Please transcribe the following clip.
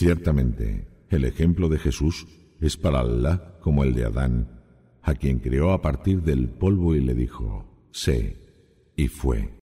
Ciertamente, el ejemplo de Jesús es para Allah como el de Adán, a quien creó a partir del polvo y le dijo, sé, y fue.